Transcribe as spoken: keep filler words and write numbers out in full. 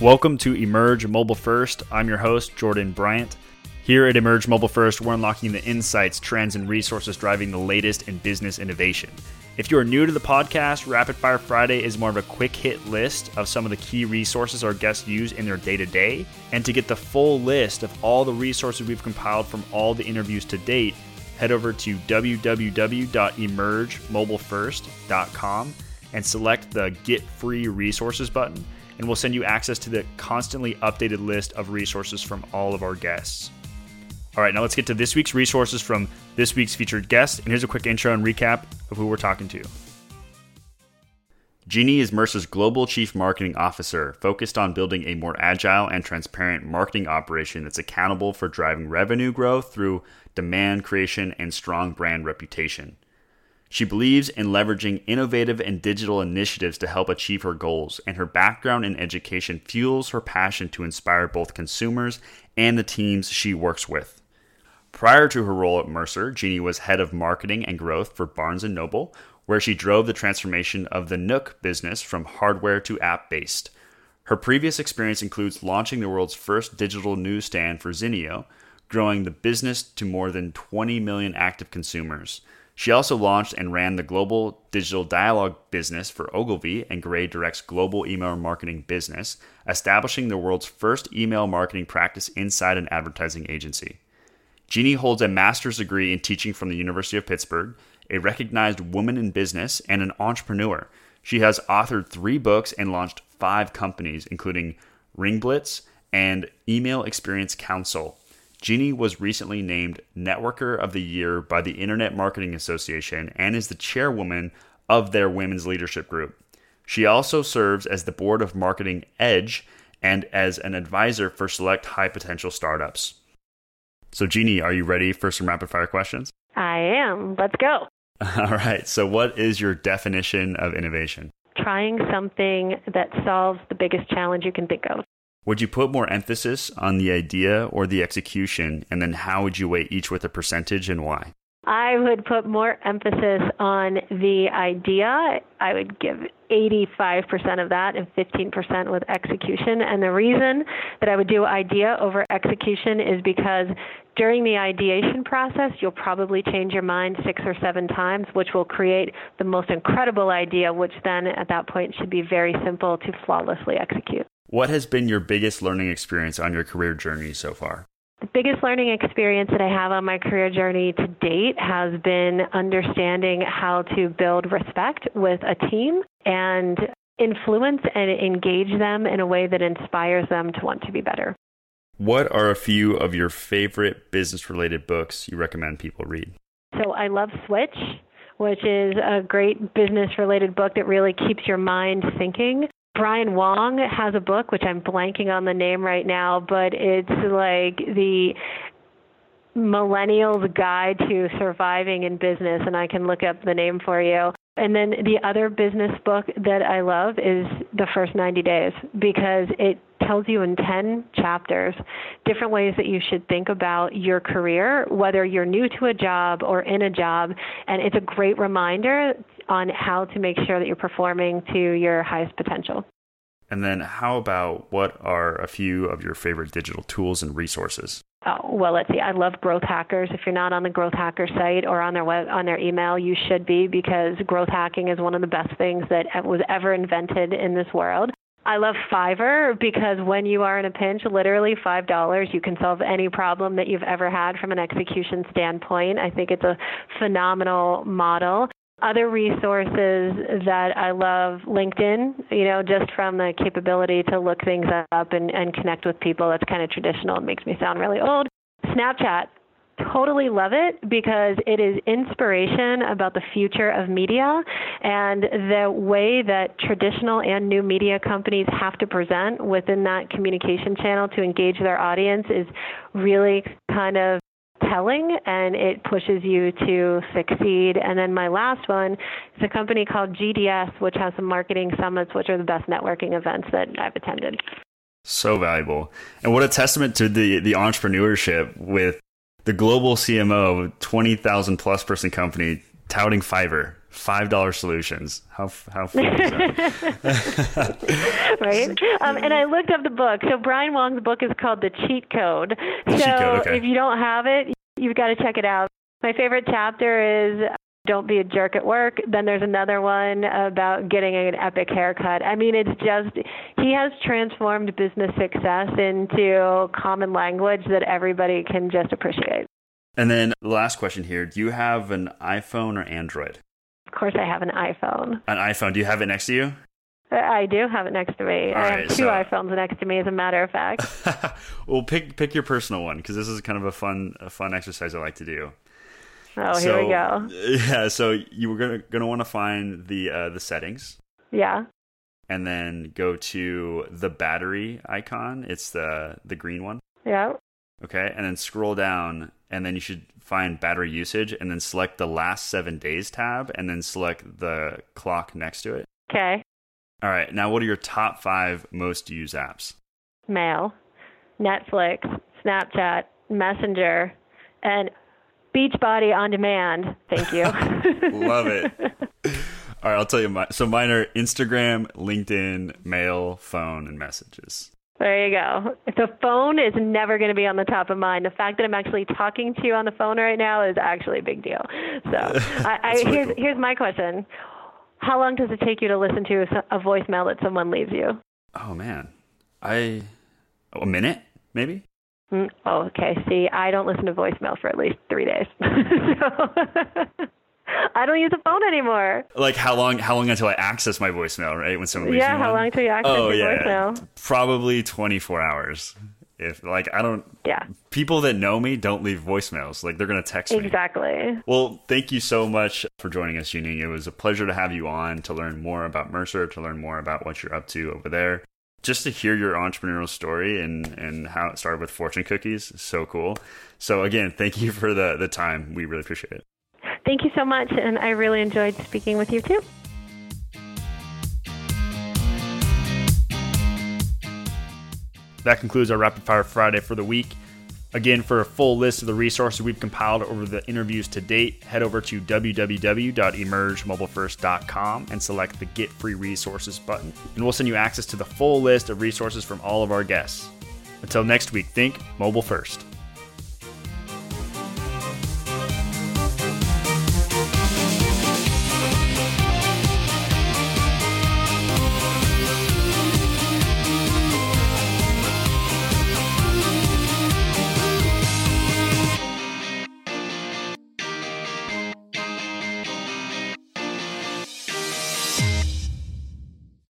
Welcome to Emerge Mobile First. I'm your host, Jordan Bryant. Here at Emerge Mobile First, we're unlocking the insights, trends, and resources driving the latest in business innovation. If you are new to the podcast, Rapid Fire Friday is more of a quick hit list of some of the key resources our guests use in their day-to-day. And to get the full list of all the resources we've compiled from all the interviews to date, head over to w w w dot emerge mobile first dot com and select the Get Free Resources button, and we'll send you access to the constantly updated list of resources from all of our guests. All right, now let's get to this week's resources from this week's featured guest, and here's a quick intro and recap of who we're talking to. Jeanniey is Mercer's Global Chief Marketing Officer, focused on building a more agile and transparent marketing operation that's accountable for driving revenue growth through demand creation and strong brand reputation. She believes in leveraging innovative and digital initiatives to help achieve her goals, and her background in education fuels her passion to inspire both consumers and the teams she works with. Prior to her role at Mercer, Jeanniey was head of marketing and growth for Barnes and Noble, where she drove the transformation of the Nook business from hardware to app-based. Her previous experience includes launching the world's first digital newsstand for Zinio, growing the business to more than twenty million active consumers. She also launched and ran the global digital dialogue business for Ogilvy and Gray Direct's global email marketing business, establishing the world's first email marketing practice inside an advertising agency. Jeanniey holds a master's degree in teaching from the University of Pittsburgh, a recognized woman in business, and an entrepreneur. She has authored three books and launched five companies, including Ringblitz and Email Experience Council. Jeanniey was recently named Networker of the Year by the Internet Marketing Association and is the chairwoman of their women's leadership group. She also serves as the board of Marketing Edge and as an advisor for select high-potential startups. So Jeanniey, are you ready for some rapid-fire questions? I am. Let's go. All right. So what is your definition of innovation? Trying something that solves the biggest challenge you can think of. Would you put more emphasis on the idea or the execution, and then how would you weigh each with a percentage and why? I would put more emphasis on the idea. I would give eighty-five percent of that and fifteen percent with execution. And the reason that I would do idea over execution is because during the ideation process, you'll probably change your mind six or seven times, which will create the most incredible idea, which then at that point should be very simple to flawlessly execute. What has been your biggest learning experience on your career journey so far? The biggest learning experience that I have on my career journey to date has been understanding how to build respect with a team and influence and engage them in a way that inspires them to want to be better. What are a few of your favorite business-related books you recommend people read? So I love Switch, which is a great business-related book that really keeps your mind thinking. Brian Wong has a book, which I'm blanking on the name right now, but it's like the Millennial's Guide to Surviving in Business, and I can look up the name for you. And then the other business book that I love is The First ninety Days, because it tells you in ten chapters different ways that you should think about your career, whether you're new to a job or in a job. And it's a great reminder on how to make sure that you're performing to your highest potential. And then how about what are a few of your favorite digital tools and resources? Oh, well, let's see. I love Growth Hackers. If you're not on the Growth Hacker site or on their web, on their email, you should be, because growth hacking is one of the best things that was ever invented in this world. I love Fiverr, because when you are in a pinch, literally five dollars, you can solve any problem that you've ever had from an execution standpoint. I think it's a phenomenal model. Other resources that I love, LinkedIn, you know, just from the capability to look things up and, and connect with people. That's kind of traditional. It makes me sound really old. Snapchat, totally love it, because it is inspiration about the future of media and the way that traditional and new media companies have to present within that communication channel to engage their audience is really kind of telling, and it pushes you to succeed. And then my last one is a company called G D S, which has some marketing summits, which are the best networking events that I've attended. So valuable. And what a testament to the, the entrepreneurship with the global C M O, twenty thousand plus person company touting Fiverr. five dollar solutions. How how fun is that? Right? Um, and I looked up the book. So Brian Wong's book is called The Cheat Code. So Cheat Code, okay. If you don't have it, you've got to check it out. My favorite chapter is Don't Be a Jerk at Work. Then there's another one about getting an epic haircut. I mean, it's just, he has transformed business success into common language that everybody can just appreciate. And then the last question here, do you have an iPhone or Android? Of course I have an iPhone. An iPhone. Do you have it next to you? I do have it next to me. All I right, have two so... iPhones next to me, as a matter of fact. Well, pick pick your personal one, because this is kind of a fun a fun exercise I like to do. Oh, so, here we go. Yeah, so you were gonna gonna want to find the uh, the settings. Yeah. And then go to the battery icon. It's the the green one. Yeah. Okay, and then scroll down, and then you should find battery usage, and then select the last seven days tab, and then select the clock next to it. Okay. All right, now what are your top five most used apps? Mail, Netflix, Snapchat, Messenger, and Beachbody On Demand. Thank you. Love it. All right, I'll tell you mine. So mine are Instagram, LinkedIn, mail, phone, and messages. There you go. The phone is never going to be on the top of mind. The fact that I'm actually talking to you on the phone right now is actually a big deal. So I, I, really here's, cool. here's my question. How long does it take you to listen to a voicemail that someone leaves you? Oh, man. I A minute, maybe? Mm, oh, okay. See, I don't listen to voicemail for at least three days. So I don't use a phone anymore. Like how long How long until I access my voicemail, right? When someone leaves Yeah, how long until you access oh, your yeah. voicemail? Probably twenty-four hours. If like I don't yeah. people that know me don't leave voicemails. Like they're gonna text me. Exactly. Well, thank you so much for joining us, Jeanniey. It was a pleasure to have you on, to learn more about Mercer, to learn more about what you're up to over there. Just to hear your entrepreneurial story and, and how it started with fortune cookies is so cool. So again, thank you for the, the time. We really appreciate it. Thank you so much, and I really enjoyed speaking with you too. That concludes our Rapid Fire Friday for the week. Again, for a full list of the resources we've compiled over the interviews to date, head over to w w w dot emerge mobile first dot com and select the Get Free Resources button, and we'll send you access to the full list of resources from all of our guests. Until next week, think mobile first.